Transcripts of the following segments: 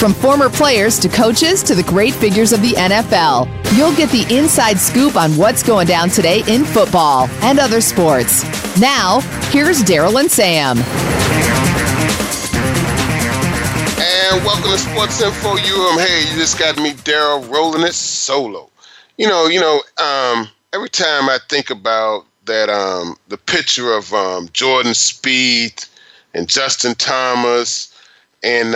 From former players to coaches to the great figures of the NFL, you'll get the inside scoop on what's going down today in football and other sports. Now, here's Daryl and Sam. And welcome to Sports Info U.M. Hey, you just got me, Daryl, rolling it solo. Every time I think about that, the picture of Jordan Spieth and Justin Thomas and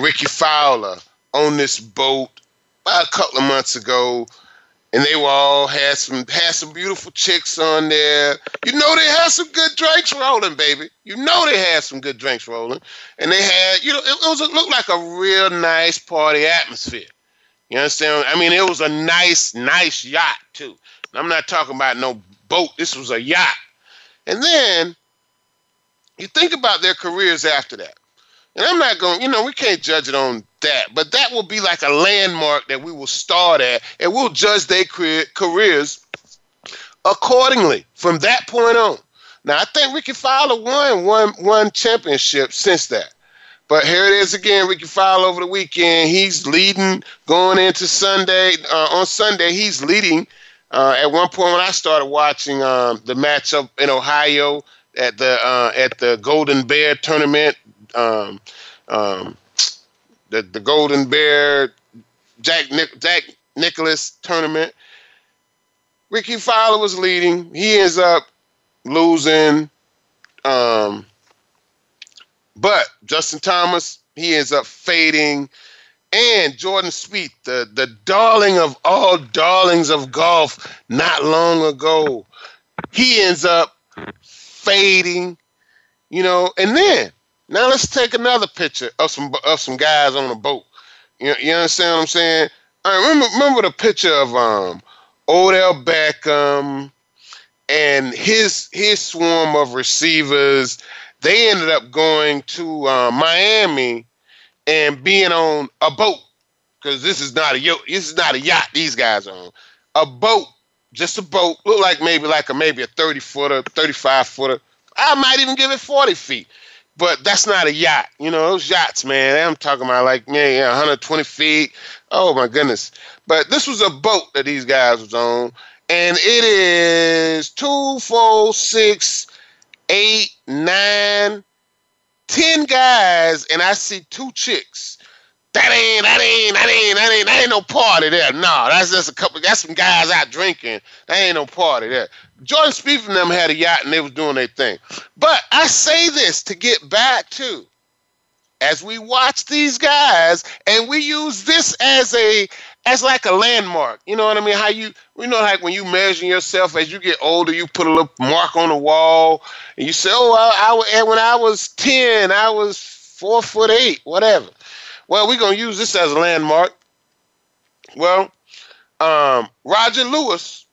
Ricky Fowler on this boat about a couple of months ago, and they were all had some beautiful chicks on there. You know they had some good drinks rolling, baby. And they had, it looked like a real nice party atmosphere. You understand? I mean, it was a nice yacht, too. I'm not talking about no boat. This was a yacht. And then you think about their careers after that. And I'm not going, we can't judge it on that. But that will be like a landmark that we will start at, and we'll judge their careers accordingly from that point on. Now, I think Ricky Fowler won one championship since that. But here it is again, Ricky Fowler over the weekend. He's leading going into Sunday. On Sunday, he's leading. At one point, when I started watching the matchup in Ohio at the Golden Bear tournament, the Golden Bear Jack Nicklaus tournament, Ricky Fowler was leading. He ends up losing. But Justin Thomas, he ends up fading. And Jordan Spieth, the darling of all darlings of golf not long ago, he ends up fading, And then, now let's take another picture of some guys on a boat. You understand what I'm saying? I remember the picture of Odell Beckham and his swarm of receivers. They ended up going to Miami and being on a boat, because this is not a yacht these guys are on. A boat, just a boat, looked like maybe a 30-footer, 35-footer. I might even give it 40 feet, but that's not a yacht. Those yachts, man, I'm talking about 120 feet. Oh, my goodness. But this was a boat that these guys was on, and it is 2, 4, 6, 8, 9, 10 guys, and I see 2 chicks. That ain't no party there. No, that's just that's some guys out drinking. That ain't no party there. Jordan Spieth and them had a yacht, and they was doing their thing. But I say this to get back to, as we watch these guys, and we use this as a landmark. You know what I mean? How like when you measure yourself as you get older, you put a little mark on the wall and you say, when I was 10, I was 4'8", whatever. Well, we're going to use this as a landmark. Well, Roger Lewis,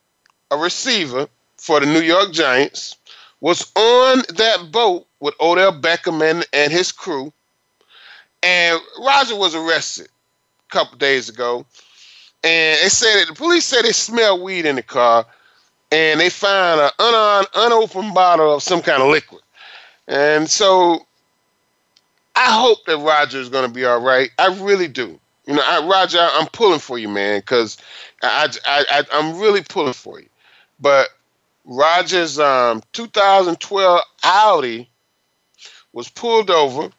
a receiver for the New York Giants, was on that boat with Odell Beckham and his crew. And Roger was arrested a couple days ago. And they said the police said they smelled weed in the car, and they found an unopened bottle of some kind of liquid. And so I hope that Roger is going to be all right. I really do. Roger, I'm pulling for you, man, because I'm really pulling for you. But Roger's 2012 Audi was pulled over,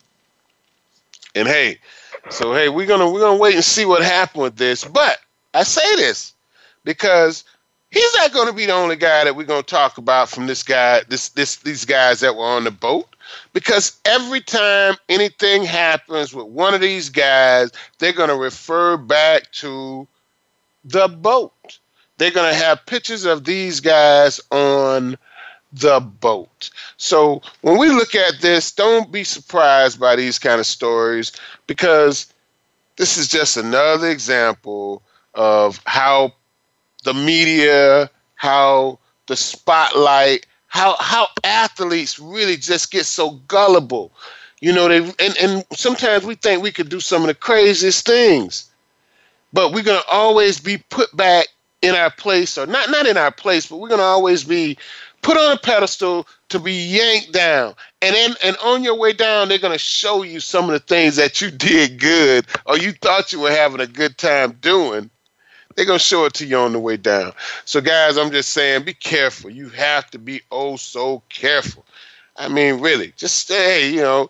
and we're gonna wait and see what happened with this. But I say this because he's not going to be the only guy that we're going to talk about from this guy, these guys that were on the boat. Because every time anything happens with one of these guys, they're going to refer back to the boat. They're going to have pictures of these guys on the boat. So when we look at this, don't be surprised by these kind of stories, because this is just another example of how the media, how the spotlight, how athletes really just get so gullible. You know, they and sometimes we think we could do some of the craziest things, but we're going to always be put back in our place, or not in our place, but we're going to always be put on a pedestal to be yanked down. And then, and on your way down, they're going to show you some of the things that you did good or you thought you were having a good time doing. They're going to show it to you on the way down. So, guys, I'm just saying, be careful. You have to be oh so careful. I mean, really, just stay, you know,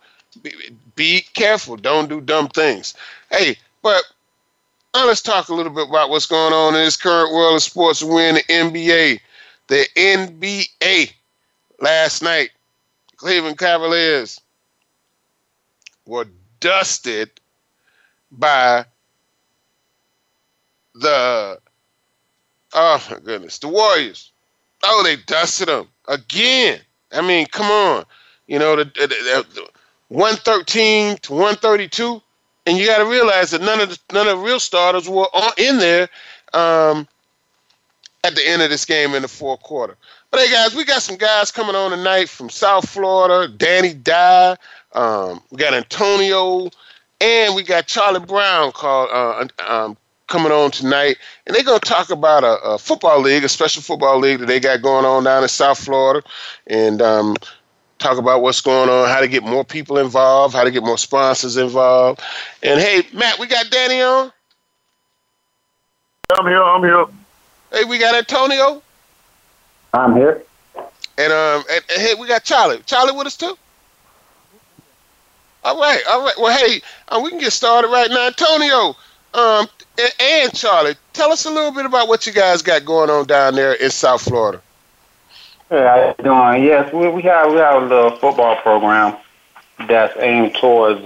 be careful. Don't do dumb things. Hey, but let's talk a little bit about what's going on in this current world of sports. We're in the NBA. The NBA last night, Cleveland Cavaliers were dusted by the Warriors. Oh, they dusted them again. I mean, come on. You know, the 113 to 132. And you got to realize that none of the real starters were in there at the end of this game in the fourth quarter. But, hey, guys, we got some guys coming on tonight from South Florida, Danny Dye. We got Antonio, and we got Charlie Brown coming on tonight. And they're going to talk about a football league, a special football league that they got going on down in South Florida. And talk about what's going on, how to get more people involved, how to get more sponsors involved. And, hey, Matt, we got Danny on? I'm here. Hey, we got Antonio? I'm here. And hey, we got Charlie. Charlie with us, too? All right. Well, hey, we can get started right now. Antonio and Charlie, tell us a little bit about what you guys got going on down there in South Florida. Hey, how you doing? Yes, we have a little football program that's aimed towards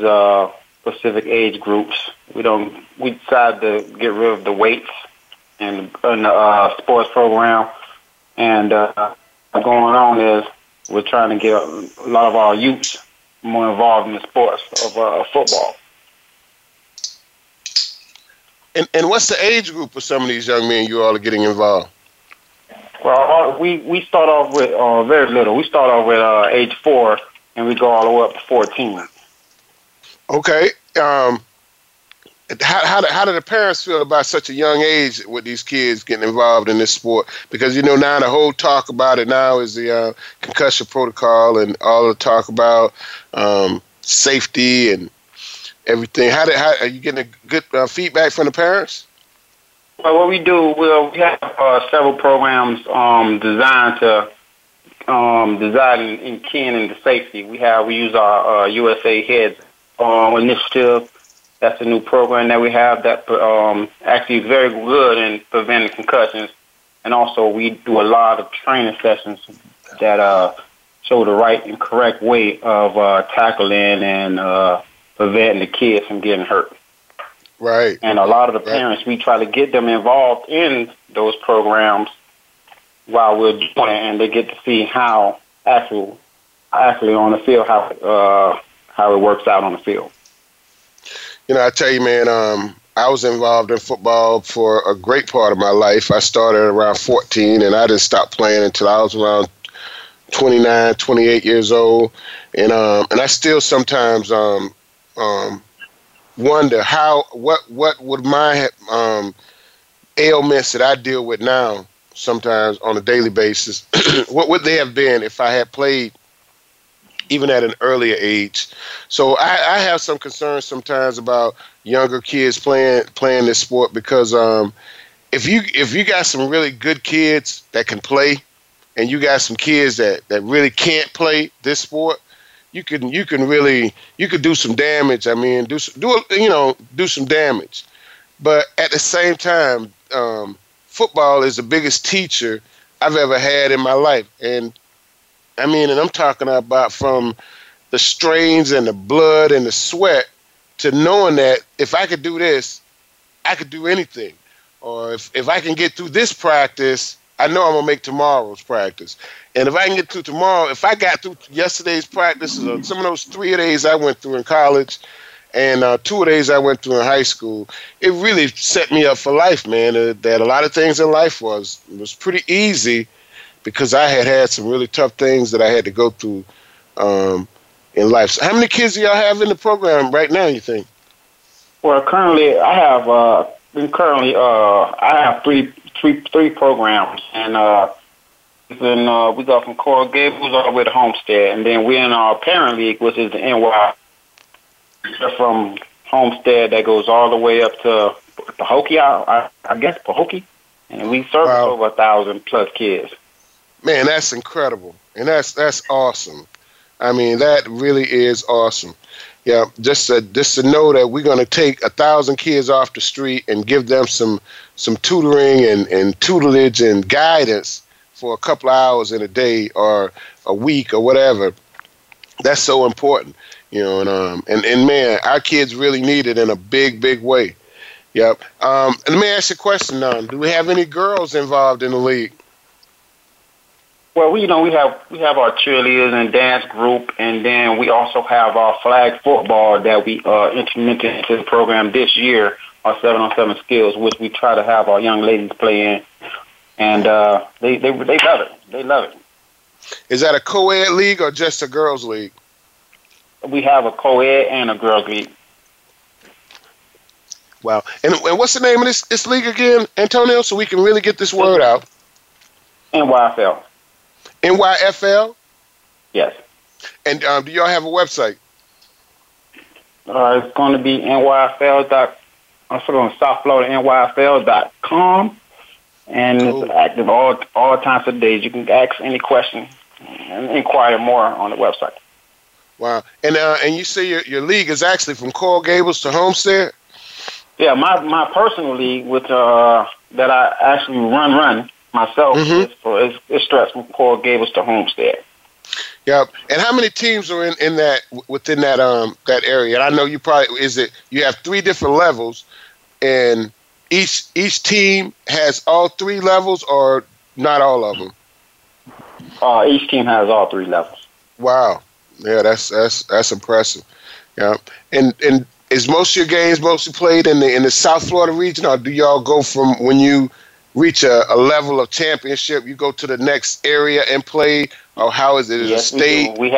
specific age groups. We decided to get rid of the weights in the sports program, and what's going on is we're trying to get a lot of our youth more involved in the sports of football. And what's the age group of some of these young men you all are getting involved? Well, we start off with very little. We start off with age 4, and we go all the way up to 14. Okay. How do the parents feel about such a young age with these kids getting involved in this sport? Because, you know, now the whole talk about it now is the concussion protocol and all the talk about safety and everything. How are you getting a good feedback from the parents? Well, what we do, we have several programs designed to design and keen into safety. We use our USA Heads initiative. That's a new program that we have that actually is very good in preventing concussions. And also we do a lot of training sessions that show the right and correct way of tackling and preventing the kids from getting hurt. Right. And a lot of the parents, we try to get them involved in those programs while we're doing it, and they get to see how actually on the field, how it works out on the field. You know, I tell you, man, I was involved in football for a great part of my life. I started around 14, and I didn't stop playing until I was around 29, 28 years old. And I still sometimes wonder what would my ailments that I deal with now sometimes on a daily basis, what would they have been if I had played even at an earlier age. So I have some concerns sometimes about younger kids playing this sport because if you got some really good kids that can play and you got some kids that really can't play this sport, you could do some damage. I mean, do some damage. But at the same time, football is the biggest teacher I've ever had in my life. And I'm talking about from the strains and the blood and the sweat to knowing that if I could do this, I could do anything. Or if I can get through this practice, I know I'm going to make tomorrow's practice. And if I can get through tomorrow, if I got through yesterday's practices or some of those 3 days I went through in college, And two of these I went through in high school. It really set me up for life, man, that a lot of things in life was pretty easy because I had some really tough things that I had to go through in life. So how many kids do y'all have in the program right now, you think? Well, currently I have I have three programs, and we go from Coral Gables all the way to Homestead, and then we're in our parent league, which is the NYFL. From Homestead, that goes all the way up to Pahokee, I guess Pahokee, and we serve over 1,000+ kids. Man, that's incredible, and that's awesome. I mean, that really is awesome. Yeah, just to know that we're going to take 1,000 kids off the street and give them some tutoring and tutelage and guidance for a couple of hours in a day or a week or whatever. That's so important. You know, and man, our kids really need it in a big, big way. Yep. And let me ask you a question now. Do we have any girls involved in the league? Well, we have our cheerleaders and dance group, and then we also have our flag football that we implemented into the program this year, our 7-on-7 skills, which we try to have our young ladies play in, and they love it. They love it. Is that a co-ed league or just a girls' league? We have a co-ed and a girls' league. Wow. And what's the name of this league again, Antonio, so we can really get this word out? NYFL. NYFL? Yes. And do y'all have a website? It's going to be NYFL.com, and it's active all times of days. You can ask any question and inquire more on the website. Wow. And you say your league is actually from Coral Gables to Homestead? Yeah, my personal league, which that I actually run myself, is stretched from Coral Gables to Homestead. Yep. And how many teams are in that within that area? And I know you probably you have three different levels, and each team has all three levels, or not all of them? Each team has all three levels. Wow. Yeah, that's impressive. Yeah, and is most of your games mostly played in the South Florida region, or do y'all go from when you reach a level of championship, you go to the next area and play, or how is it? Is yes, it a state? We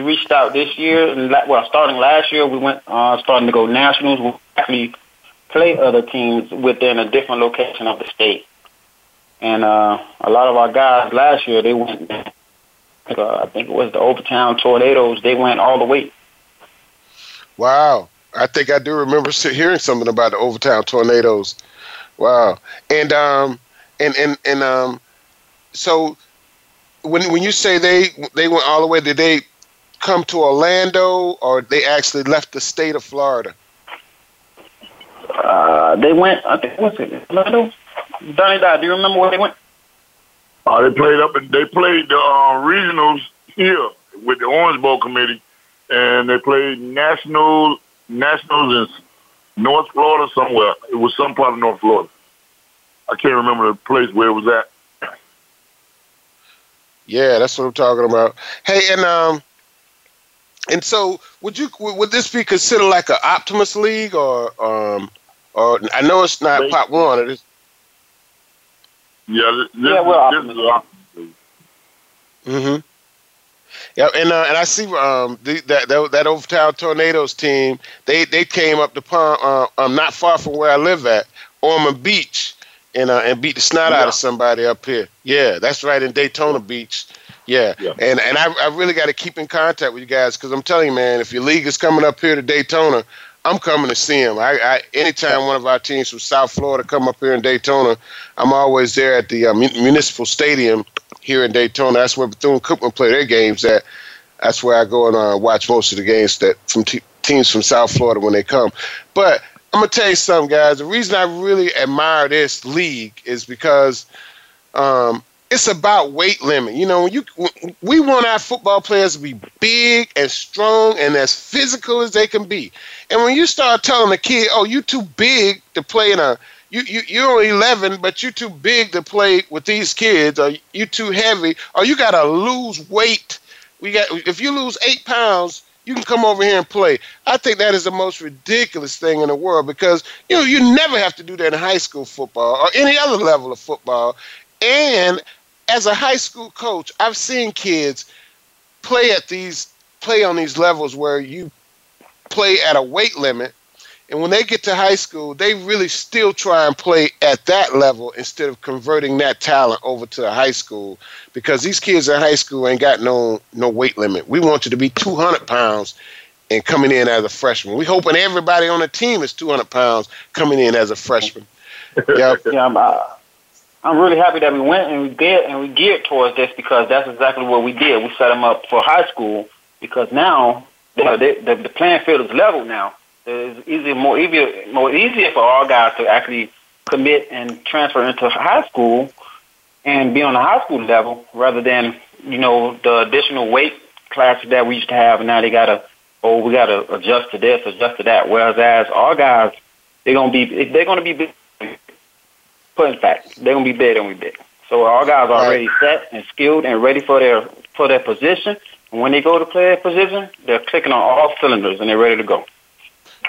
reached out this year, and starting last year, we went starting to go nationals. We actually play other teams within a different location of the state, and a lot of our guys last year they went. I think it was the Overtown Tornadoes. They went all the way. Wow. I think I do remember hearing something about the Overtown Tornadoes. Wow. And so when you say they went all the way, did they come to Orlando, or they actually left the state of Florida? They went, I think, was it Orlando? Danny Dye, do you remember where they went? They played the regionals here with the Orange Bowl committee, and they played nationals in North Florida somewhere. It was some part of North Florida. I can't remember the place where it was at. Yeah, that's what I'm talking about. Hey, and so would this be considered like an Optimist League, or I know it's not Pop One. It is. Yeah, this is awesome. Mm-hmm. Yeah, and I see that Overtown Tornadoes team. They came up the pond, not far from where I live at, Ormond Beach, and beat the snot out of somebody up here. Yeah, that's right, in Daytona Beach. Yeah. And I really got to keep in contact with you guys, because I'm telling you, man, if your league is coming up here to Daytona, I'm coming to see him. Anytime one of our teams from South Florida come up here in Daytona, I'm always there at the Municipal Stadium here in Daytona. That's where Bethune-Cookman play their games at. That's where I go and watch most of the games that from teams from South Florida when they come. But I'm going to tell you something, guys. The reason I really admire this league is because it's about weight limit. You know, we want our football players to be big and strong and as physical as they can be. And when you start telling a kid, "Oh, you too big to play in a you're only 11, but you too big to play with these kids, or you too heavy, or you gotta lose weight. If you lose 8 pounds, You can come over here and play. I think that is the most ridiculous thing in the world because, you know, you never have to do that in high school football or any other level of football. And as a high school coach, I've seen kids play on these levels where you play at a weight limit. And when they get to high school, they really still try and play at that level instead of converting that talent over to high school because these kids in high school ain't got no weight limit. We want you to be 200 pounds and coming in as a freshman. We're hoping everybody on the team is 200 pounds coming in as a freshman. Yep. Yeah, I'm really happy that we went and we did and we geared towards this because that's exactly what we did. We set them up for high school because now the playing field is level now. It's easier for all guys to actually commit and transfer into high school and be on the high school level rather than, you know, the additional weight classes that we used to have. And now they got to, we got to adjust to this, adjust to that. Whereas as all guys, they're going to be big. Put in fact, they're going to be big and we big. So our guys are already set and skilled and ready for their position. And when they go to play their position, they're clicking on all cylinders and they're ready to go.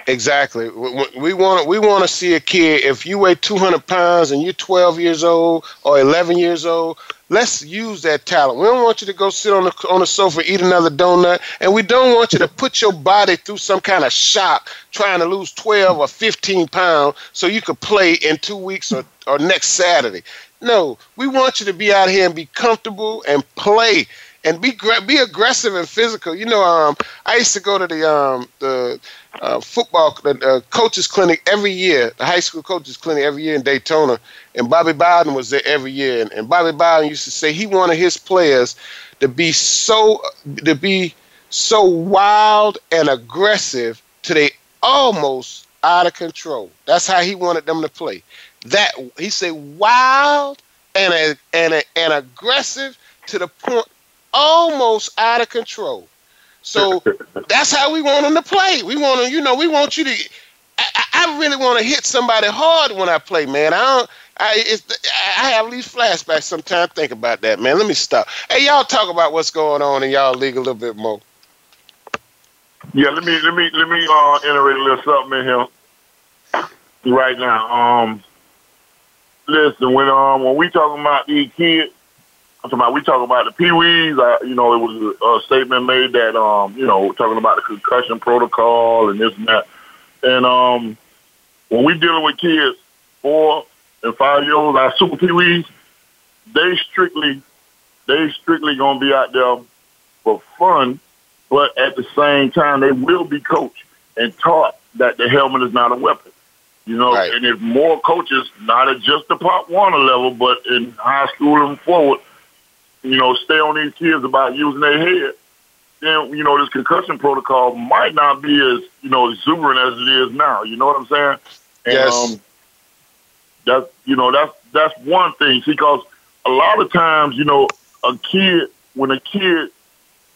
Exactly. We want to see a kid, if you weigh 200 pounds and you're 12 years old or 11 years old, let's use that talent. We don't want you to go sit on the sofa, eat another donut, and we don't want you to put your body through some kind of shock trying to lose 12 or 15 pounds so you could play in 2 weeks or next Saturday. No, we want you to be out here and be comfortable and play and be aggressive and physical. You know, I used to go to the football coaches clinic every year, the high school coaches clinic every year in Daytona, and Bobby Bowden was there every year. And Bobby Bowden used to say he wanted his players to be so wild and aggressive till they almost out of control. That's how he wanted them to play. That he said wild and aggressive to the point almost out of control. So that's how we want them to play. We want them, you know, we want you to. I really want to hit somebody hard when I play, man. I have these flashbacks sometimes. Think about that, man. Let me stop. Hey, y'all talk about what's going on in y'all league a little bit more. Yeah, let me iterate a little something in here right now. Listen, when we talking about these kids. We talk about the peewees. You know, it was a statement made that, you know, talking about the concussion protocol and this and that. And when we dealing with kids 4 and 5 years old, our super peewees, they strictly gonna be out there for fun, but at the same time, they will be coached and taught that the helmet is not a weapon. You know, right. And if more coaches, not at just the Pop Warner level, but in high school and forward. You know, stay on these kids about using their head, then, you know, this concussion protocol might not be as, you know, exuberant as it is now. You know what I'm saying? And, yes. That's, you know, that's one thing. Because a lot of times, you know, I'm talking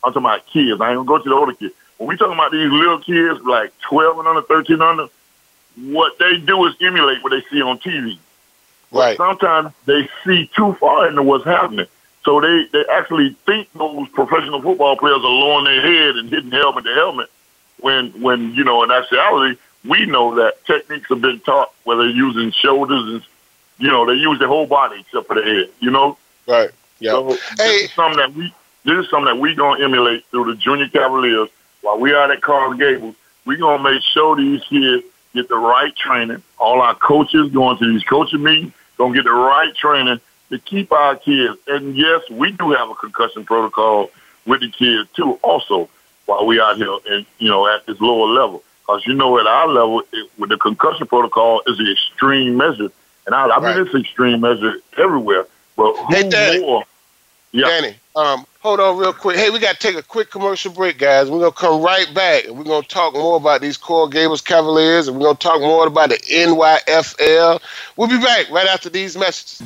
about kids. I ain't going to go to the older kids. When we talking about these little kids, like 12 and under, 13 and under, what they do is emulate what they see on TV. Right. But sometimes they see too far into what's happening. So they actually think those professional football players are lowering their head and hitting helmet to helmet when you know, in actuality, we know that techniques have been taught where they're using shoulders and, you know, they use their whole body except for the head, you know? Right. Yeah. So this is something that we going to emulate through the junior Cavaliers while we are at Coral Gables. We're going to make sure these kids get the right training. All our coaches going to these coaching meetings, going to get the right training to keep our kids. And yes, we do have a concussion protocol with the kids too, also, while we out here and, you know, at this lower level. Because, you know, at our level, with the concussion protocol is an extreme measure. And I mean, it's an extreme measure everywhere. But more? Yeah. Danny, hold on real quick. Hey, we got to take a quick commercial break, guys. We're going to come right back, and we're going to talk more about these Coral Gables Cavaliers, and we're going to talk more about the NYFL. We'll be back right after these messages.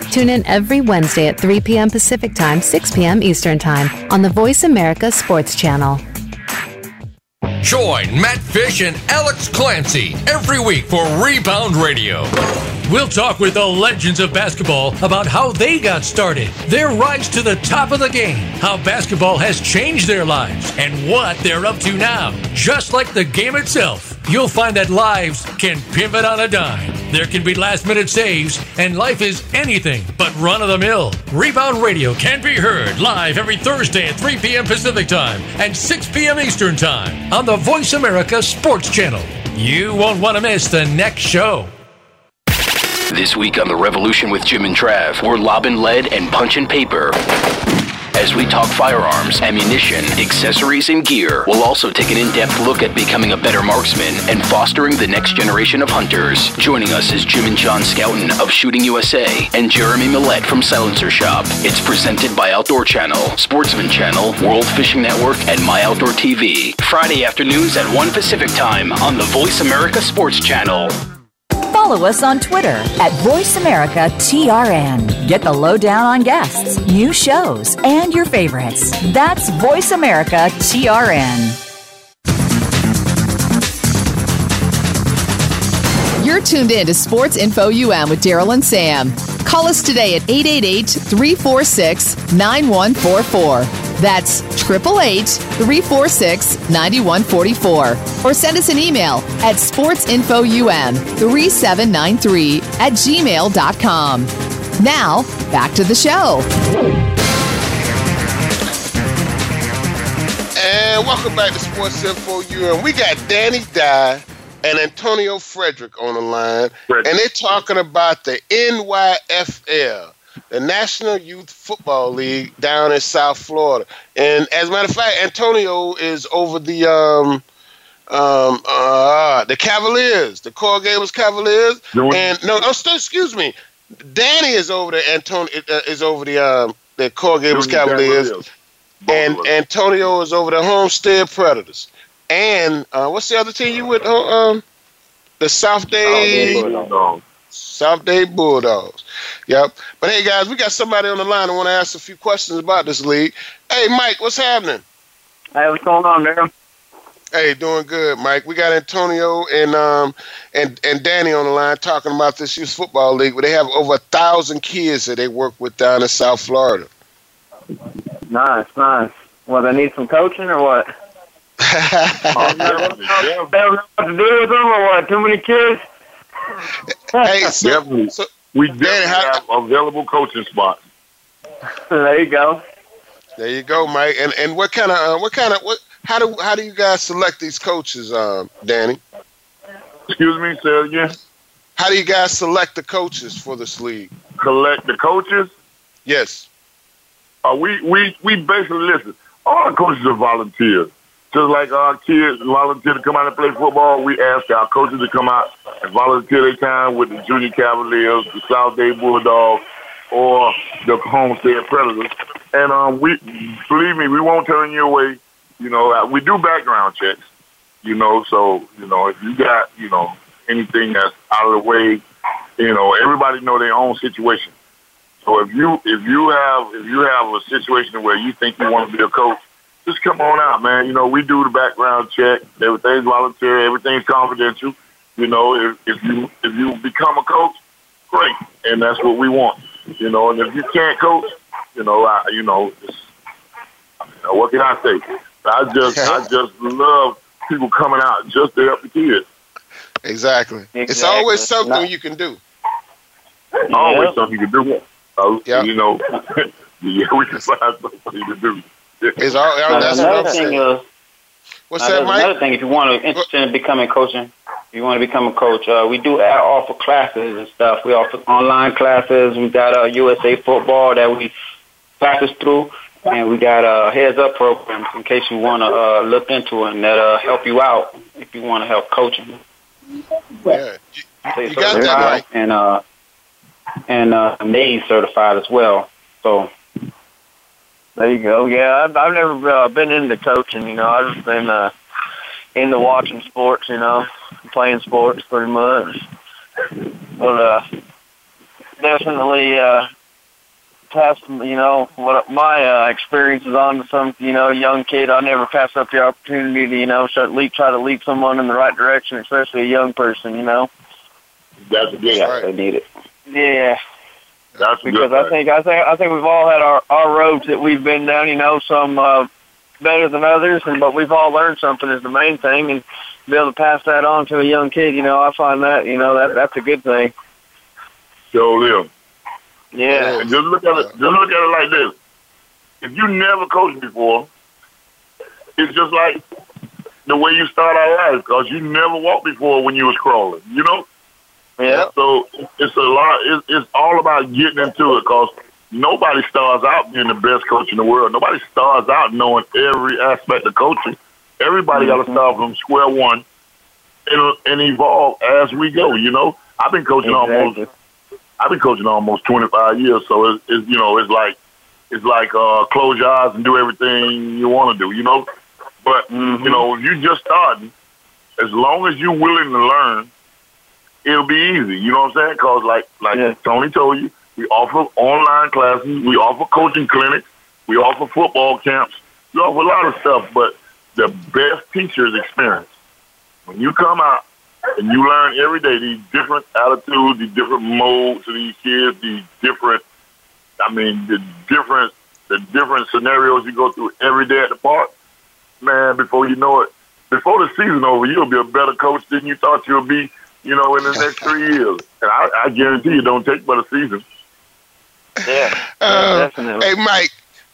Tune in every Wednesday at 3 p.m. Pacific Time, 6 p.m. Eastern Time on the Voice America Sports Channel. Join Matt Fish and Alex Clancy every week for Rebound Radio. We'll talk with the legends of basketball about how they got started, their rise to the top of the game, how basketball has changed their lives, and what they're up to now. Just like the game itself, you'll find that lives can pivot on a dime. There can be last-minute saves, and life is anything but run-of-the-mill. Rebound Radio can be heard live every Thursday at 3 p.m. Pacific Time and 6 p.m. Eastern Time on the Voice America Sports Channel. You won't want to miss the next show. This week on The Revolution with Jim and Trav, we're lobbing lead and punching paper as we talk firearms, ammunition, accessories, and gear. We'll also take an in-depth look at becoming a better marksman and fostering the next generation of hunters. Joining us is Jim and John Scouten of Shooting USA and Jeremy Millett from Silencer Shop. It's presented by Outdoor Channel, Sportsman Channel, World Fishing Network, and My Outdoor TV. Friday afternoons at 1 Pacific Time on the Voice America Sports Channel. Follow us on Twitter at VoiceAmericaTRN. Get the lowdown on guests, new shows, and your favorites. That's VoiceAmericaTRN. You're tuned in to Sports Info U.M. with Daryl and Sam. Call us today at 888-346-9144. That's 888-346-9144. Or send us an email at sportsinfoum3793@gmail.com. Now, back to the show. And welcome back to Sports Info UM. We got Danny Dye and Antonio Frederick on the line. Frederick. And they're talking about the NYFL, the National Youth Football League down in South Florida. And as a matter of fact, Antonio is over the Cavaliers, the Coral Gables Cavaliers. Danny is over the the Coral Gables Cavaliers, and Antonio is over the Homestead Predators. And what's the other team you with? The South Day Bulldogs. Yep. But hey, guys, we got somebody on the line I want to ask a few questions about this league. Hey, Mike, what's happening? Hey, what's going on, Darryl? Hey, doing good, Mike. We got Antonio and Danny on the line talking about this youth football league where they have over 1,000 kids that they work with down in South Florida. Nice. Well, they need some coaching or what? What to do with them or what? Too many kids? Hey, so we definitely have available coaching spots. There you go, Mike. And how do you guys select these coaches, Danny? Excuse me, say it again. How do you guys select the coaches for this league? Collect the coaches? Yes. We basically listen. All the coaches are volunteers. Just like our kids volunteer to come out and play football, we ask our coaches to come out and volunteer their time with the Junior Cavaliers, the South Day Bulldogs, or the Homestead Predators. And we won't turn you away. You know, we do background checks. You know, so if you got anything that's out of the way, everybody know their own situation. So if you have a situation where you think you want to be a coach, just come on out, man. We do the background check. Everything's voluntary. Everything's confidential. If you become a coach, great, and that's what we want. And if you can't coach, what can I say? I just love people coming out just to help the kids. Exactly. It's always something you can do. Always something you can do. We can find something to do. What's that, Mike? Another thing, if you want to interested in becoming coaching, you want to become a coach, we do offer classes and stuff. We offer online classes. We got USA football that we practice through, And we got heads-up programs in case you want to look into it and that help you out if you want to help coaching. Yeah, you got that right. And Navy certified as well. So there you go. Yeah, I've never been into coaching. You know, I've just been into watching sports. You know, playing sports pretty much. But definitely. Pass, you know, what my experience is on to some, you know, young kid. I never pass up the opportunity to, you know, try to lead someone in the right direction, especially a young person, you know. That's a good right. They need it. Yeah. That's because good I think we've all had our roads that we've been down, you know, some better than others, but we've all learned something is the main thing, and be able to pass that on to a young kid, you know, I find that, you know, that's a good thing. Sure will. Yeah. And just look at it like this. If you never coached before, it's just like the way you start our life, because you never walked before when you was crawling, you know? Yeah. So it's a lot. It's all about getting into it, because nobody starts out being the best coach in the world. Nobody starts out knowing every aspect of coaching. Everybody got to start from square one and evolve as we go, you know? I've been coaching almost 25 years, so it's you know, it's like close your eyes and do everything you want to do, you know. But you know, if you just starting, as long as you're willing to learn, it'll be easy. You know what I'm saying? Because like Tony told you, we offer online classes, we offer coaching clinics, we offer football camps, we offer a lot of stuff. But the best teacher is experience. When you come out. And you learn every day these different attitudes, these different modes of these kids, the different scenarios you go through every day at the park. Man, before you know it, before the season over, you'll be a better coach than you thought you'll be, you know, in the next 3 years. And I guarantee you don't take but a season. Yeah, definitely. Hey,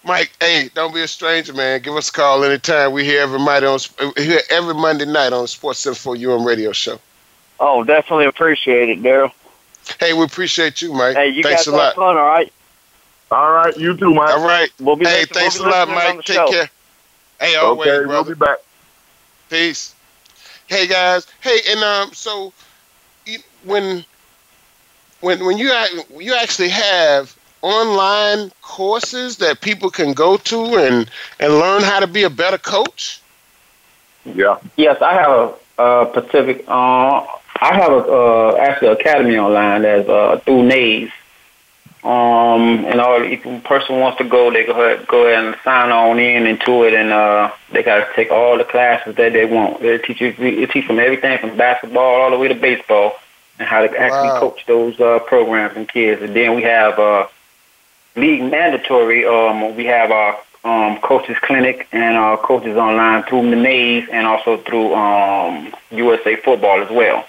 Mike, hey, don't be a stranger, man. Give us a call anytime. We're here every Monday night on Sports Info U.M. radio show. Oh, definitely appreciate it, Daryl. Hey, we appreciate you, Mike. Hey, you thanks guys a lot. Have fun, all right? All right, you too, Mike. All right. We'll be hey, thanks we'll be a lot, Mike. Take show. Care. Hey, always, okay, brother. We'll be back. Peace. Hey, guys. Hey, and so when you actually have online courses that people can go to and learn how to be a better coach? Yeah. Yes, I have actually academy online that's through NAES. And if a person wants to go, they go ahead and sign on in into it, and they got to take all the classes that they want. It teaches them everything from basketball all the way to baseball and how to actually coach those programs and kids. And then we have league mandatory, we have our coaches clinic and our coaches online through the NAES and also through USA Football as well.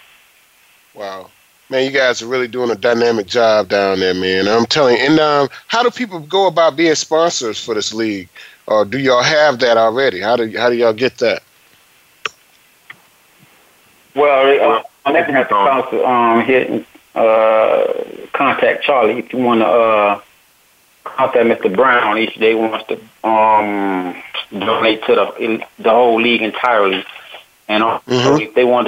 Wow. Man, you guys are really doing a dynamic job down there, man. I'm telling you. And how do people go about being sponsors for this league? Or do y'all have that already? How do y'all get that? Well, I'm going to have to sponsor, contact Charlie if you want to contact Mr. Brown each day wants to donate to the whole league entirely, and also if they want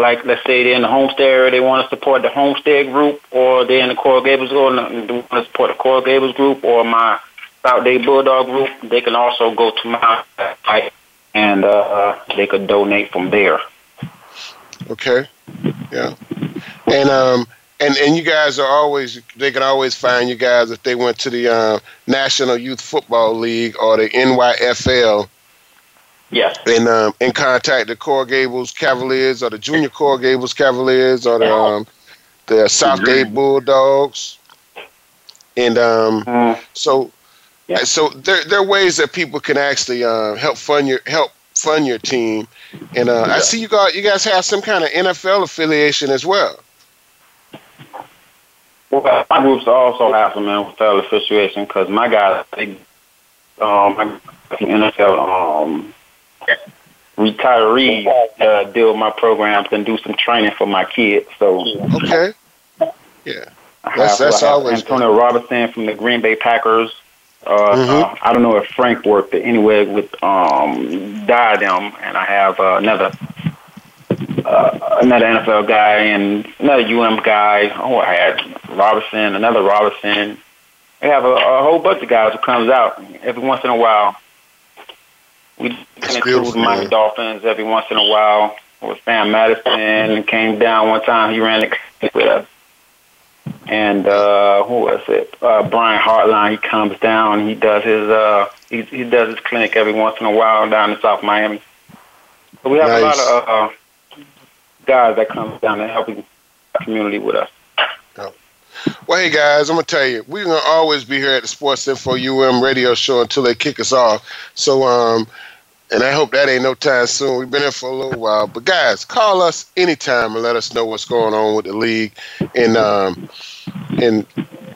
like let's say they're in the Homestead area, they want to support the Homestead group, or they're in the Coral Gables group and they want to support the Coral Gables group or my South Day Bulldog group, they can also go to my site and they could donate from there. Okay, yeah, and you guys are they can always find you guys if they went to the National Youth Football League or the NYFL. Yes, and contact the Coral Gables Cavaliers or the Junior Coral Gables Cavaliers or the South Day Bulldogs, and so there are ways that people can actually help fund your team, and I see you guys have some kind of NFL affiliation as well. Well, my groups also have some NFL affiliation because my guys, NFL retirees deal with my programs and do some training for my kids. So okay, yeah, that's always Antonio Robertson from the Green Bay Packers. I don't know if Frank worked, but anyway, with Dye them, and I have another NFL guy and another UM guy. Oh, I had Robertson, another Robertson. We have a whole bunch of guys who comes out every once in a while. We include Miami Dolphins every once in a while. With Sam Madison came down one time. He ran it with us. And who was it? Brian Hartline. He comes down. He does his he does his clinic every once in a while down in South Miami. So we have a lot of guys that come down and help the community with us. Oh. Well, hey guys, I'm gonna tell you, we're gonna always be here at the Sports Info U.M. radio show until they kick us off. So and I hope that ain't no time soon. We've been here for a little while. But, guys, call us anytime and let us know what's going on with the league. And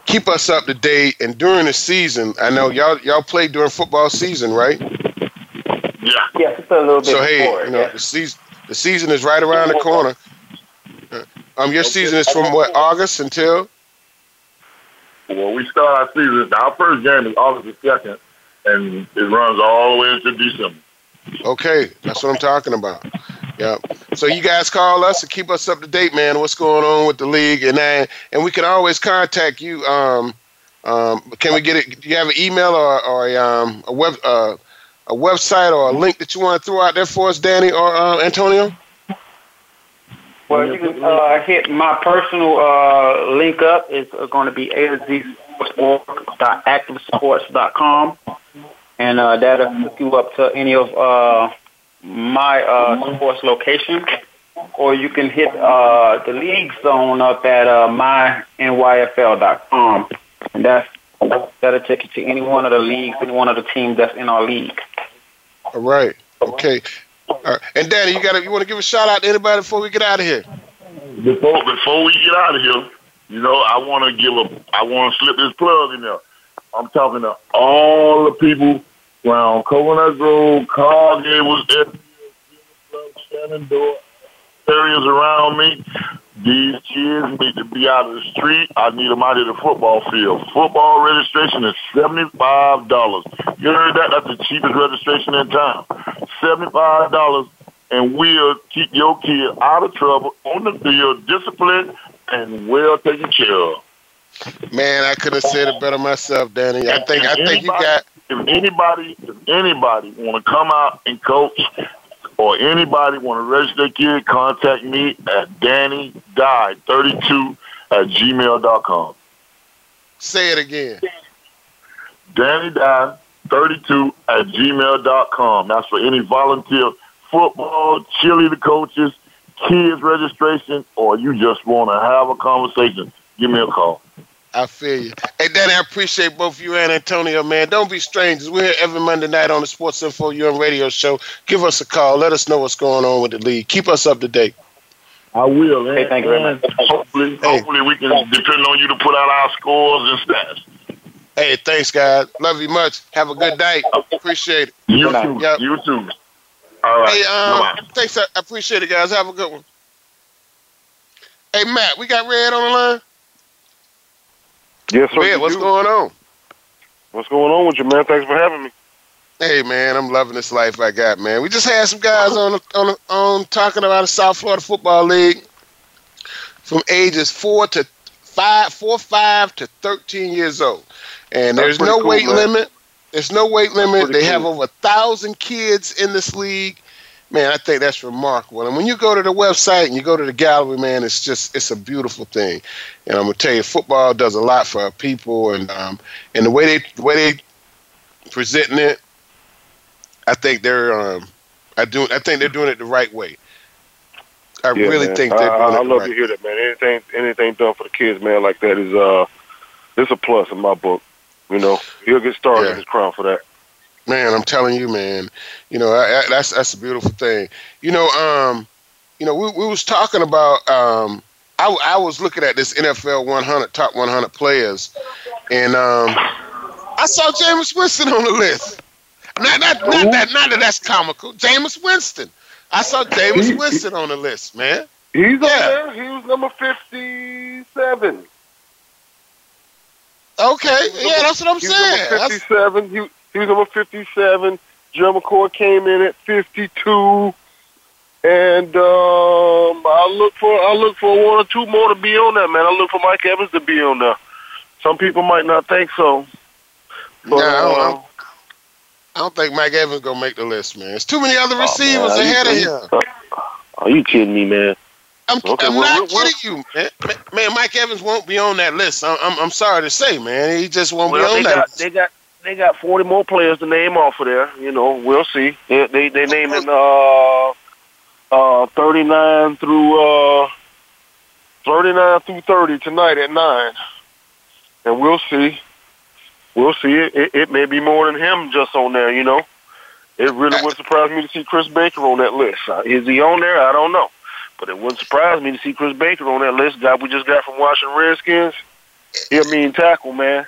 keep us up to date. And during the season, I know y'all play during football season, right? Yeah. Yeah, just a little bit. So, hey, forward, the season is right around the corner. Your season is from, what, August until? Well, we start our season. Our first game is August the 2nd, and it runs all the way into December. Okay, that's what I'm talking about. Yeah. So you guys call us and keep us up to date, man. What's going on with the league? And we can always contact you. Can we get it? Do you have an email or a website or a link that you want to throw out there for us, Danny or Antonio? Well, you can hit my personal link up. It's going to be azsports.activesports.com. And that'll hook you up to any of my sports locations. Or you can hit the league zone up at myNYFL.com. And that'll take you to any one of the leagues, any one of the teams that's in our league. All right. Okay. All right. And, Danny, you want to give a shout-out to anybody before we get out of here? Before we get out of here, I want to slip this plug in there. I'm talking to all the people around Coconut Grove, Coral Gables, Shenandoah, areas around me. These kids need to be out of the street. I need them out of the football field. Football registration is $75. You heard that? That's the cheapest registration in town. $75, and we'll keep your kid out of trouble, on the field, disciplined, and well taken care of. Man, I could have said it better myself, Danny. I think you got. If anybody want to come out and coach, or anybody want to register their kid, contact me at DannyDye32@gmail.com. Say it again. DannyDye32@gmail.com. That's for any volunteer football, cheerleader coaches, kids registration, or you just want to have a conversation. Give me a call. I feel you. Hey, Danny, I appreciate both you and Antonio, man. Don't be strangers. We're here every Monday night on the Sports Info U.M. radio show. Give us a call. Let us know what's going on with the league. Keep us up to date. I will, man. Hey, thank you very much. Hopefully we can depend on you to put out our scores and stats. Hey, thanks, guys. Love you much. Have a good night. Appreciate it. You too. Yep. You too. All right. Hey, thanks. I appreciate it, guys. Have a good one. Hey, Matt, we got Red on the line? Yes, sir. Man, what's going on? What's going on with you, man? Thanks for having me. Hey, man, I'm loving this life I got, man. We just had some guys on talking about the South Florida Football League from ages 4, 5 to 13 years old, and there's no weight limit. There's no weight limit. They have over 1,000 kids in this league. Man, I think that's remarkable. And when you go to the website and you go to the gallery, man, it's a beautiful thing. And I'm gonna tell you, football does a lot for our people, and the way they presenting it, I think they're doing it the right way. I really think they're doing it the right way. I love to hear that, man. Anything done for the kids, man, like that is it's a plus in my book. He'll get started in his crown for that. Man, I'm telling you, man. That's a beautiful thing. We was talking about. I was looking at this NFL 100 top 100 players, and I saw Jameis Winston on the list. Not that that's comical. Jameis Winston. I saw Jameis Winston on the list, man. He's on there. He was number 57. Okay, yeah, that's what I'm saying. 57. He was number 57. German Corps came in at 52. And I look for one or two more to be on there, man. I look for Mike Evans to be on there. Some people might not think so. But, I don't think Mike Evans gonna make the list, man. There's too many other receivers ahead of him. Are you kidding me, man? I'm not kidding you, man. Man, Mike Evans won't be on that list. I'm sorry to say, man. He just won't be on that list. They got 40 more players to name off of there. You know, we'll see. They naming 39 through 30 tonight at 9, and we'll see. We'll see. It may be more than him just on there. You know, it really would surprise me to see Chris Baker on that list. Is he on there? I don't know, but it wouldn't surprise me to see Chris Baker on that list. Guy we just got from Washington Redskins. He a mean tackle, man.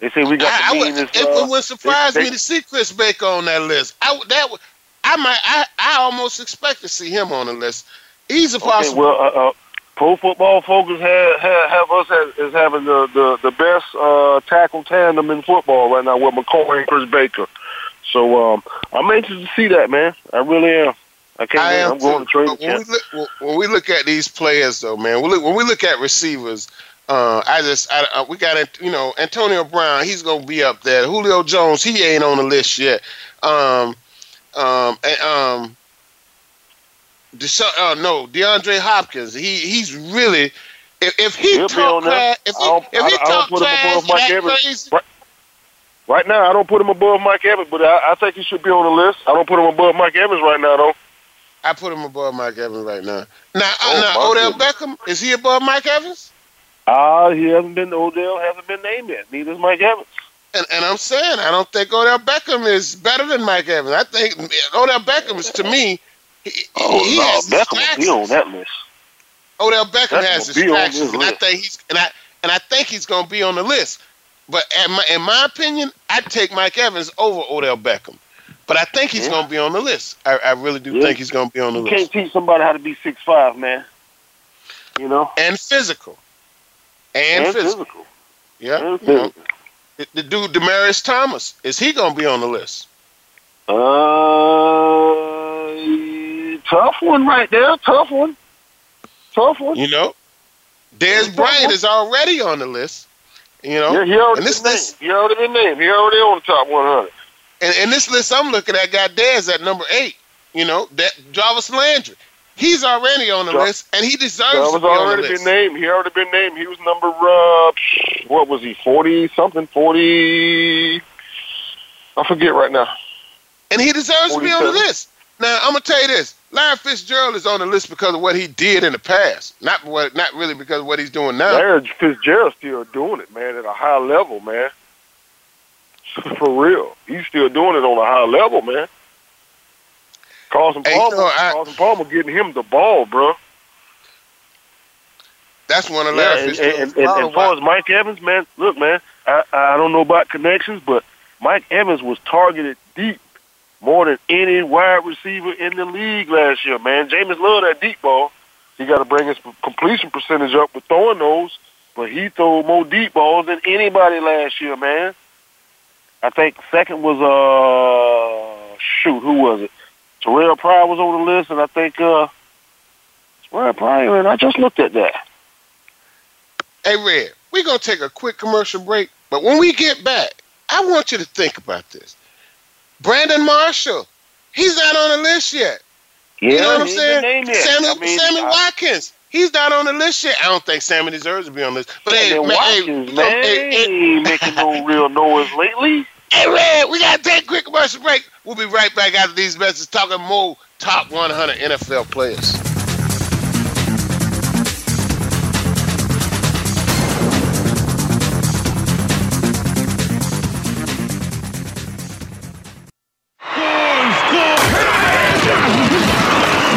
They say we got. It would surprise me to see Chris Baker on that list. I almost expect to see him on the list. He's a possible. Okay, well, Pro Football Focus have us as having the best tackle tandem in football right now with McCoy and Chris Baker. So I'm anxious to see that, man. I really am. I am. I'm going to training camp. When we look at these players, though, man, when we look at receivers, we got, you know, Antonio Brown. He's going to be up there. Julio Jones. He ain't on the list yet. DeAndre Hopkins. He's really if he talks trash, right now I don't put him above Mike Evans, but I think he should be on the list. I don't put him above Mike Evans right now though. I put him above Mike Evans right now. Now Odell Beckham, is he above Mike Evans? Odell hasn't been named yet. Neither is Mike Evans. And I'm saying I don't think Odell Beckham is better than Mike Evans. I think Odell Beckham is, to me, Beckham will be on that list. Odell Beckham has distractions, and I think he's going to be on the list. But in my opinion, I'd take Mike Evans over Odell Beckham. But I think he's going to be on the list. I really do think he's going to be on the list. You can't teach somebody how to be 6'5", man. You know, and physical, and physical. Yeah. And physical. The dude, Demaryius Thomas, is he going to be on the list? Tough one right there. Tough one. You know, Dez Bryant is already on the list. You know, yeah, he already been named. He already on the top 100. And this list I'm looking at got Dez at number 8. You know, that Jarvis Landry, he's already on the list, and he deserves to be on the list. He already been named. He was number, what was he, 40-something, I forget right now. And he deserves to be on the list. Now, I'm going to tell you this. Larry Fitzgerald is on the list because of what he did in the past, not really because of what he's doing now. Larry Fitzgerald's still doing it, man, at a high level, man. For real. He's still doing it on a high level, man. Carson Palmer getting him the ball, bro. That's one of Larry Fitzgerald's. And as far as Mike Evans, man, look, man, I don't know about connections, but Mike Evans was targeted deep more than any wide receiver in the league last year, man. Jameis loved that deep ball. He got to bring his completion percentage up with throwing those, but he threw more deep balls than anybody last year, man. I think second was, who was it? Terrell Pryor was on the list, and I think Terrell Pryor, and I just looked at that. Hey, Red, we're going to take a quick commercial break, but when we get back, I want you to think about this. Brandon Marshall, he's not on the list yet. Yeah, you know what I'm saying? Sammy Watkins, he's not on the list yet. I don't think Sammy deserves to be on the list. But hey, Watkins, man, he ain't making no real noise lately. Hey, Red, we got to take a quick commercial break. We'll be right back after these messages talking more top 100 NFL players.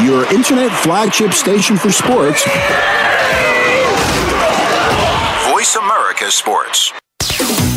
Your internet flagship station for sports. Voice America Sports.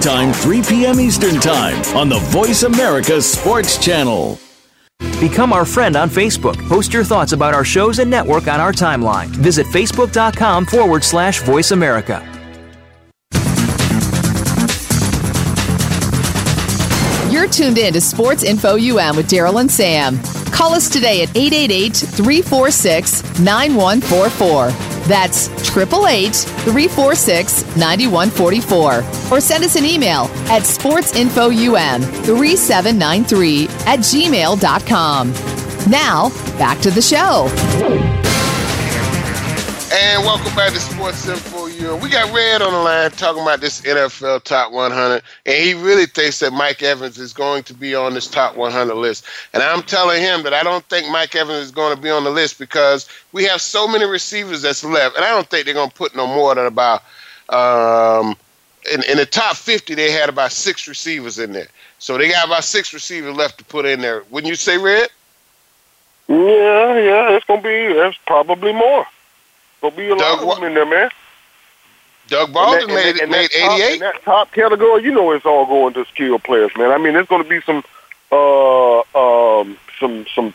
Time, 3 p.m. Eastern Time on the Voice America Sports Channel. Become our friend on Facebook. Post your thoughts about our shows and network on our timeline. Visit Facebook.com/Voice America. You're tuned in to Sports Info U.M. with Daryl and Sam. Call us today at 888-346-9144. That's 888-346-9144. Or send us an email at sportsinfoum3793@gmail.com. Now, back to the show. And welcome back to Sports Info U.M. We got Red on the line talking about this NFL Top 100. And he really thinks that Mike Evans is going to be on this Top 100 list. And I'm telling him that I don't think Mike Evans is going to be on the list because we have so many receivers that's left. And I don't think they're going to put no more than about in the top 50, they had about six receivers in there. So they got about six receivers left to put in there. Wouldn't you say, Red? Yeah. It's probably more. Gonna be a lot of them in there, man. Doug Baldwin made 88. In that top category, you know, it's all going to skilled players, man. I mean, there's going to be some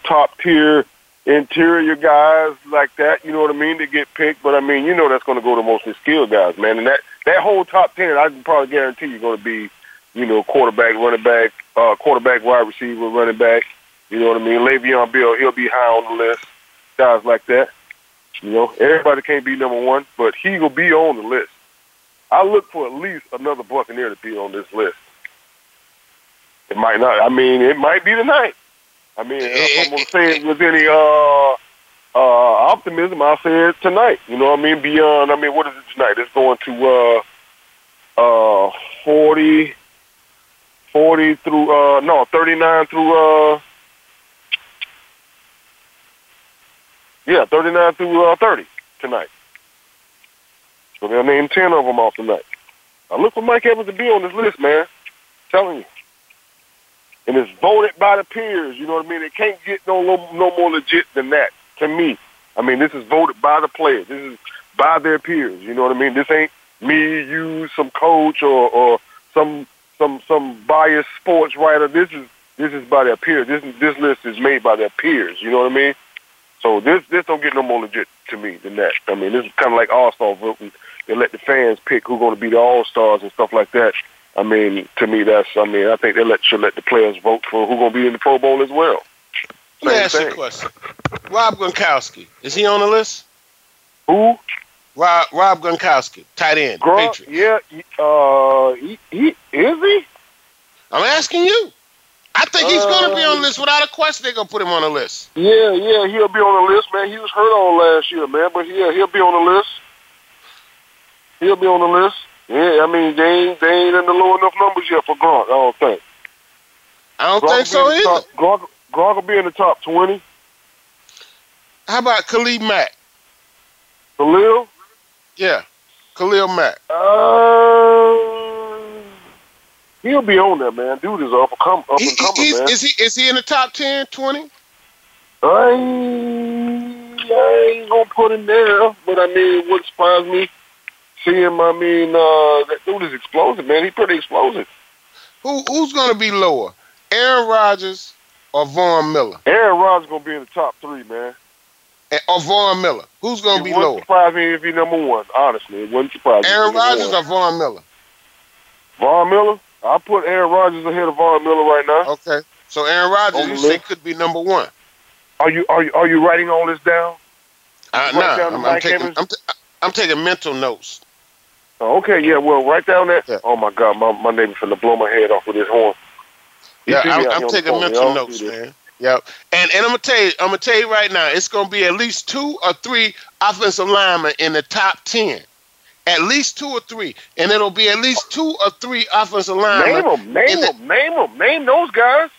top tier interior guys like that. You know what I mean? They get picked, but I mean, you know, that's going to go to mostly skilled guys, man. And that whole top 10, I can probably guarantee you're going to be, you know, quarterback, running back, wide receiver, running back. You know what I mean? Le'Veon Bell, he'll be high on the list. Guys like that. You know, everybody can't be number one, but he will be on the list. I look for at least another Buccaneer to be on this list. It might not. I mean, it might be tonight. I mean, if I'm going to say it with any optimism, I'll say it tonight. You know what I mean? Beyond, I mean, what is it tonight? It's going to 40 through, 39 through, 39 through 30 tonight. So they'll name 10 of them off tonight. I look for Mike Evans to be on this list, man. I'm telling you. And it's voted by the peers, you know what I mean? It can't get no more legit than that to me. I mean, this is voted by the players. This is by their peers, you know what I mean? This ain't me, you, some coach or some biased sports writer. This is by their peers. This list is made by their peers, you know what I mean? So this don't get no more legit to me than that. I mean, this is kind of like All-Star voting. They let the fans pick who's going to be the All-Stars and stuff like that. I mean, to me, I think they should let the players vote for who's going to be in the Pro Bowl as well. Let me ask you a question. Rob Gronkowski, is he on the list? Who? Rob Gronkowski, tight end, Patriots. Yeah, is he? I'm asking you. I think he's going to be on the list. Without a question, they're going to put him on the list. Yeah, he'll be on the list, man. He was hurt all last year, man. But, yeah, he'll be on the list. Yeah, I mean, they ain't in the low enough numbers yet for Gronk, I don't think. I don't think so either. Gronk will be in the top 20. How about Khalil Mack? Khalil? Yeah, Khalil Mack. He'll be on there, man. Dude is up and coming, man. Is he in the top 10, 20? I ain't going to put him there, but I mean, what surprised me, see him, that dude is explosive, man. He's pretty explosive. Who's going to be lower, Aaron Rodgers or Von Miller? Aaron Rodgers going to be in the top three, man. Or Von Miller. Who's going to be lower? It wouldn't surprise me if he's number one, honestly. It wouldn't surprise me. Aaron Rodgers or Von Miller? Von Miller? I put Aaron Rodgers ahead of Von Miller right now. Okay. So Aaron Rodgers, you say, could be number one. Are you writing all this down? I'm taking mental notes. Oh, okay, yeah, well, write down that. Yeah. Oh, my God, my neighbor's finna blow my head off with his horn. I'm taking mental notes, man. Yep. And I'm gonna tell you right now, it's gonna be at least two or three offensive linemen in the top 10. At least two or three. And it'll be at least two or three offensive linemen. Name them. Name those guys.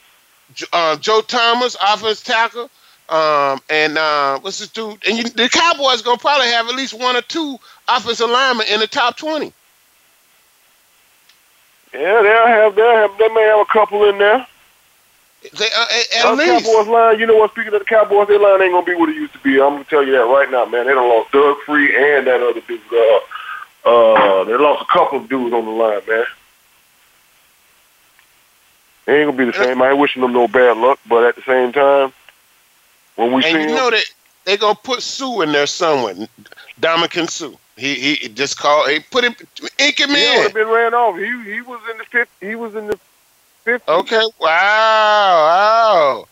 Joe Thomas, offensive tackle. And what's this dude? And the Cowboys going to probably have at least one or two offensive linemen in the top 20. Yeah, they may have a couple in there. At least. Cowboys line, you know what, speaking of the Cowboys, their line ain't going to be what it used to be. I'm going to tell you that right now, man. They done lost Doug Free and that other dude. They lost a couple of dudes on the line, man. They ain't going to be the same. I ain't wishing them no bad luck, but at the same time, that they're gonna put Sue in there somewhere. Dominican Sue. He just called. He put him. Ink him in. He would have been ran off. He was in the fifth. He was in the 50. Okay. Wow.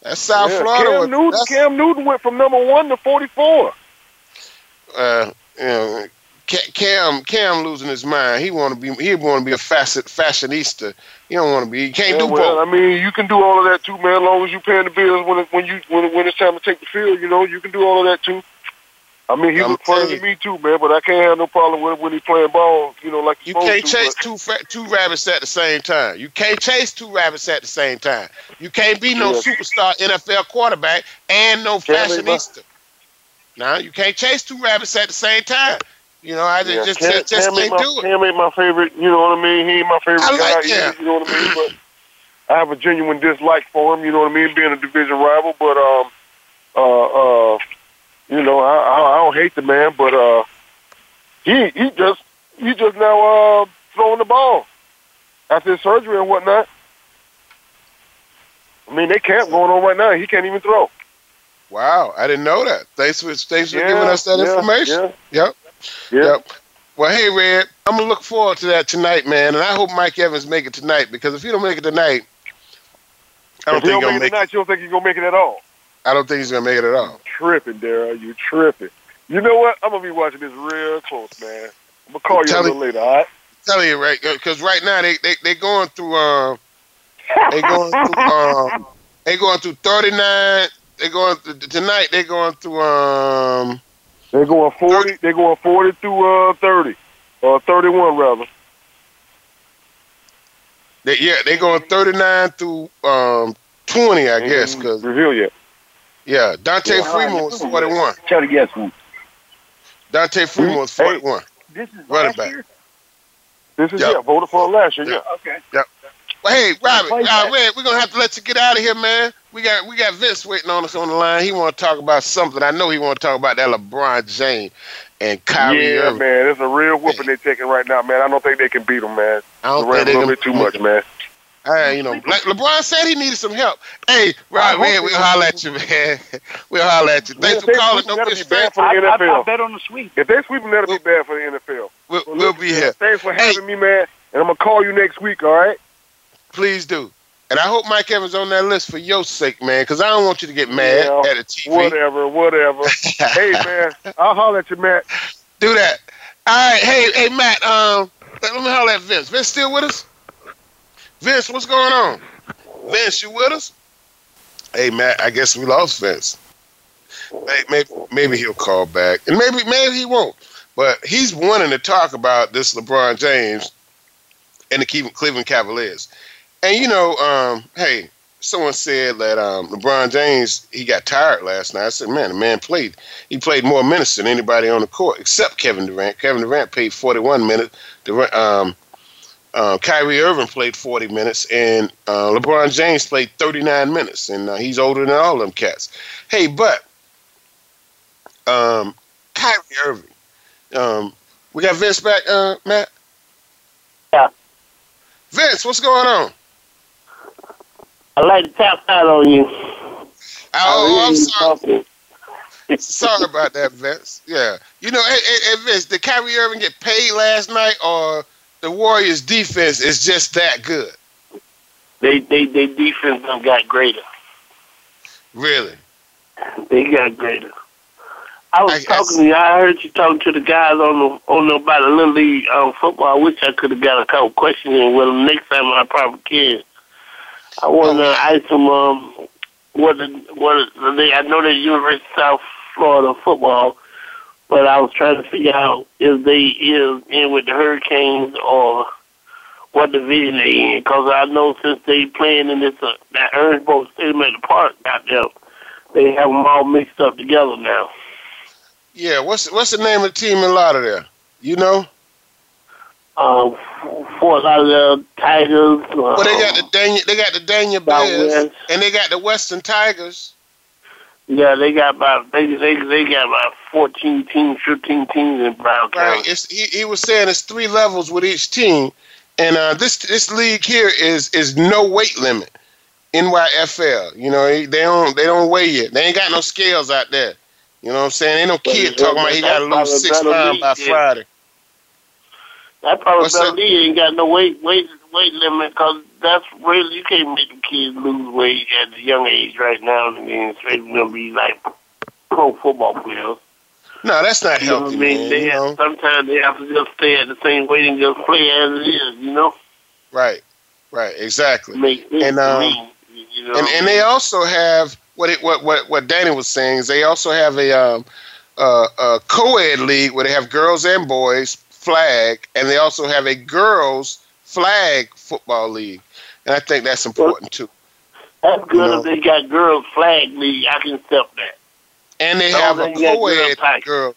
That's South Florida. Cam Newton went from number 1 to 44. Cam losing his mind. He want to be a fashionista. He don't want to be. He can't do both. I mean, you can do all of that too, man. As long as you paying the bills when it's time to take the field, you know, you can do all of that too. I mean, he was playing to me too, man. But I can't have no problem with him when he's playing ball. You know, like you can't chase two rabbits at the same time. You can't chase two rabbits at the same time. You can't be no superstar NFL quarterback and no fashionista. No, you can't chase two rabbits at the same time. You know, I just can't do it. Cam ain't my favorite, you know what I mean? He ain't my favorite guy, you know what I mean? But I have a genuine dislike for him, you know what I mean, being a division rival. But, you know, I don't hate the man, but he just now throwing the ball after his surgery and whatnot. I mean, they camp going on right now. He can't even throw. Wow, I didn't know that. Thanks for giving us that information. Yeah. Yep. Yep. Yep. Well, hey, Red, I'm going to look forward to that tonight, man, and I hope Mike Evans make it tonight, because if he don't make it tonight, I don't think he'll make it. You don't think he's going to make it at all? I don't think he's going to make it at all. You're tripping, Darryl. You're tripping. You know what? I'm going to be watching this real close, man. I'm going to call you a little later, all right? I'm telling you, right, because right now they going through they're going through 39. Tonight they're going through they're going 40. 30. They're going 40 through 30, or 31 rather. They're going 39 through 20, I guess. Cause reveal yet? Yeah, Dante Fremont was 41. Try to guess one. Dante Fremont was 41. Hey, this is running back. Year? This is voted for last year. Yep. Yeah. Okay. Yep. Well, hey, Robert, Red, we're gonna have to let you get out of here, man. We got Vince waiting on us on the line. He want to talk about something. I know he want to talk about that LeBron James and Kyrie Irving. Yeah, man, it's a real whooping they're taking right now, man. I don't think they can beat them, man. I don't think they can beat them too much, man. All right, you know, like LeBron said, he needed some help. Hey, Rob, man, we'll holler at you, man. We'll holler at you. Thanks for calling. Don't be bad for the NFL. I bet on the sweep. If they sweep them, that'll be bad for the NFL. We'll be here. Thanks for having me, man. And I'm gonna call you next week. All right. Please do. And I hope Mike Evans on that list for your sake, man, because I don't want you to get mad at a TV. Whatever. Hey, man, I'll holler at you, Matt. Do that. All right. Hey, Matt, let me holler at Vince. Vince still with us? Vince, what's going on? Vince, you with us? Hey, Matt, I guess we lost Vince. Maybe he'll call back. And maybe he won't. But he's wanting to talk about this LeBron James and the Cleveland Cavaliers. And, you know, hey, someone said that LeBron James, he got tired last night. I said, man, the man played. He played more minutes than anybody on the court except Kevin Durant. Kevin Durant played 41 minutes. Kyrie Irving played 40 minutes, and LeBron James played 39 minutes, and he's older than all them cats. Hey, but Kyrie Irving, we got Vince back, Matt? Yeah. Vince, what's going on? I'd like to tap out on you. Oh, I'm sorry. Sorry about that, Vince. Yeah. You know, hey, Vince, did Kyrie Irving get paid last night, or the Warriors' defense is just that good? They defense got greater. Really? They got greater. I heard you talking to the guys on the about the Little League football. I wish I could have got a couple questions in with them next time. I probably can. I want to ask them I know they're University of South Florida football, but I was trying to figure out if they is in with the Hurricanes or what division they in, because I know since they playing in this that Orange Bowl Stadium at the park out there, they have them all mixed up together now. Yeah, what's the name of the team in Lauderdale? You know? Fort Lauderdale Tigers. Well, they got the Dania Bears, and they got the Western Tigers. Yeah, they got about 14 teams, 15 teams in Brown County. Right. He was saying it's three levels with each team, and this league here is no weight limit. NYFL, you know, they don't weigh yet. They ain't got no scales out there. You know what I'm saying? Ain't no kid talking about he got to lose 6 pounds by Friday. That probably better league ain't got no weight limit, because that's really, you can't make the kids lose weight at a young age right now, and then straight going to be like pro football players. No, that's not healthy, man. Sometimes they have to just stay at the same weight and just play as it is, you know? Right, exactly. And they also have, what Danny was saying, is they also have a co-ed league where they have girls and boys flag, and they also have a girls flag football league, and I think that's important too. That's good, you know? If they got girls flag league, I can accept that. And they have a co-ed girl,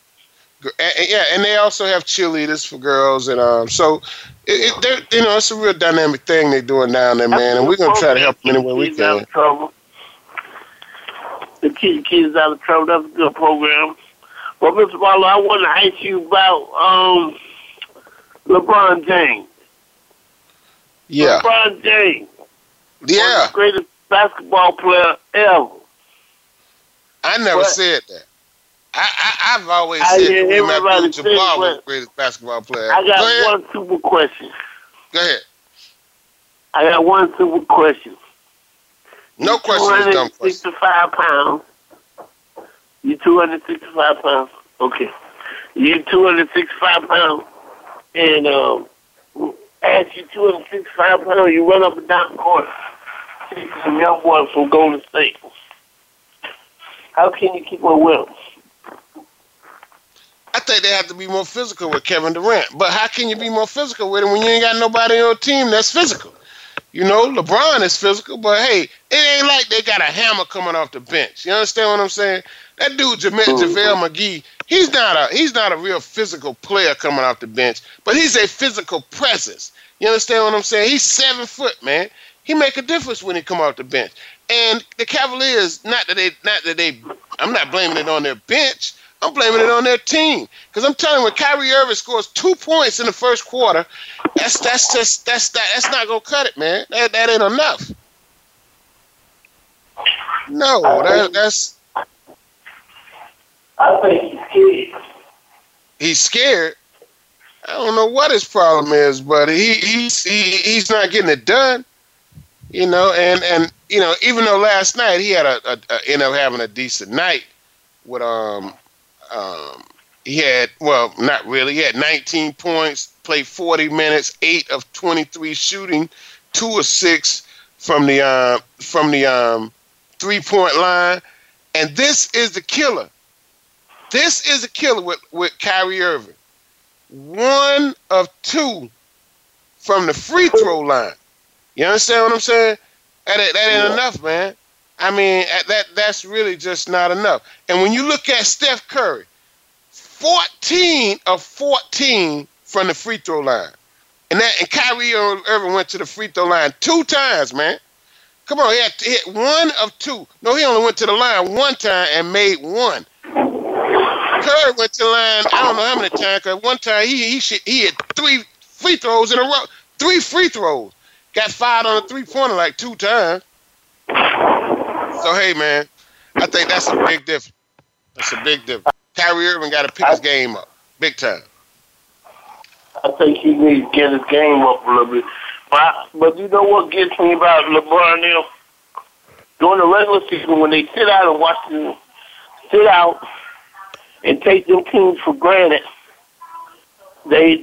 and they also have cheerleaders for girls, and so it's a real dynamic thing they're doing down there, man. And we're gonna try to help them any way we can. The kids out of trouble. That's a good program. Well, Mr. Waller, I want to ask you about LeBron James. Yeah. LeBron James. Yeah. One of the greatest basketball player ever. I never said that. I've always said that Michael Jabbar was the greatest basketball player ever. I got one super question. Go ahead. No question is dumb question. 265 pounds. You 265 pounds. Okay. You 265 pounds. And as you 265 pounds, you run up and down the court. Take some young boys from Golden State. How can you keep up with them? I think they have to be more physical with Kevin Durant. But how can you be more physical with him when you ain't got nobody on your team that's physical? You know, LeBron is physical, but hey, it ain't like they got a hammer coming off the bench. You understand what I'm saying? That dude, JaVale McGee, he's not a real physical player coming off the bench, but he's a physical presence. You understand what I'm saying? He's 7 foot, man. He make a difference when he come off the bench. And the Cavaliers, I'm not blaming it on their bench. I'm blaming it on their team, because I'm telling you, when Kyrie Irving scores 2 points in the first quarter, that's not gonna cut it, man. That ain't enough. No, that's. I think he's scared. He's scared. I don't know what his problem is, but he's not getting it done. You know, and you know, even though last night he had end up having a decent night with He had 19 points, played 40 minutes, 8 of 23 shooting, 2 of 6 from the 3-point line. And this is the killer. This is the killer with Kyrie Irving. 1 of 2 from the free throw line. You understand what I'm saying? That ain't enough, man. I mean, that's really just not enough. And when you look at Steph Curry, 14 of 14 from the free throw line. And Kyrie Irving went to the free throw line 2 times, man. Come on, he had to hit 1 of 2. No, he only went to the line 1 time and made 1. Curry went to the line, I don't know how many times, because one time he hit 3 free throws in a row. 3 free throws. Got fired on a 3-pointer like 2 times. So, hey, man, I think that's a big difference. That's a big difference. Kyrie Irving got to pick his game up, big time. I think he needs to get his game up a little bit. But you know what gets me about LeBron now? During the regular season, when they sit out and watch them sit out and take them teams for granted, they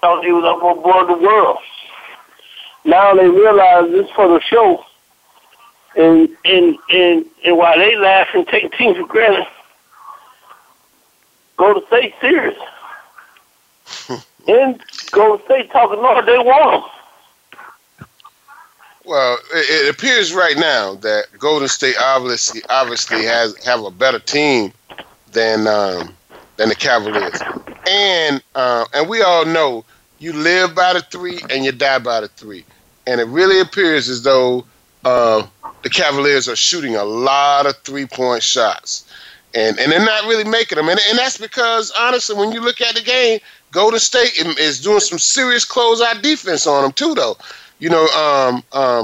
thought they was up on board the world. Now they realize this for the show, and while they laugh and take teams for granted, Golden State serious. And Golden State talking all day long. Well, it appears right now that Golden State obviously have a better team than the Cavaliers, and we all know you live by the 3 and you die by the 3, and it really appears as though the Cavaliers are shooting a lot of 3-point shots, and they're not really making them, and that's because honestly, when you look at the game, Golden State is doing some serious closeout defense on them too, though. You know,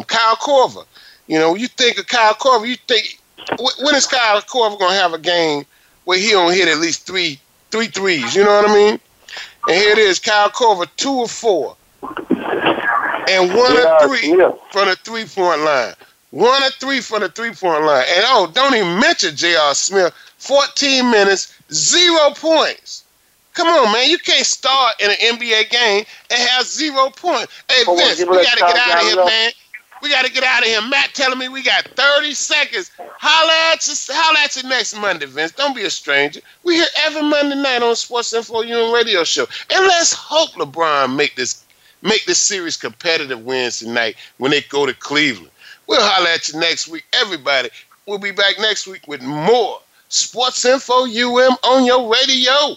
Kyle Korver. You know, you think of Kyle Korver, you think, when is Kyle Korver going to have a game where he don't hit at least three threes? You know what I mean? And here it is, Kyle Korver, 2 of 4. And 1 of 3 from the 3-point line. 1 of 3 from the 3-point line. And, oh, don't even mention J.R. Smith, 14 minutes, 0 points. Come on, man. You can't start in an NBA game and have 0 points. Hey, Vince, we got to get out of here, man. We got to get out of here. Matt telling me we got 30 seconds. Holla at you next Monday, Vince. Don't be a stranger. We're here every Monday night on Sports Info U.M. radio show. And let's hope LeBron make this series competitive wins tonight when they go to Cleveland. We'll holla at you next week, everybody. We'll be back next week with more Sports Info U.M. on your radio.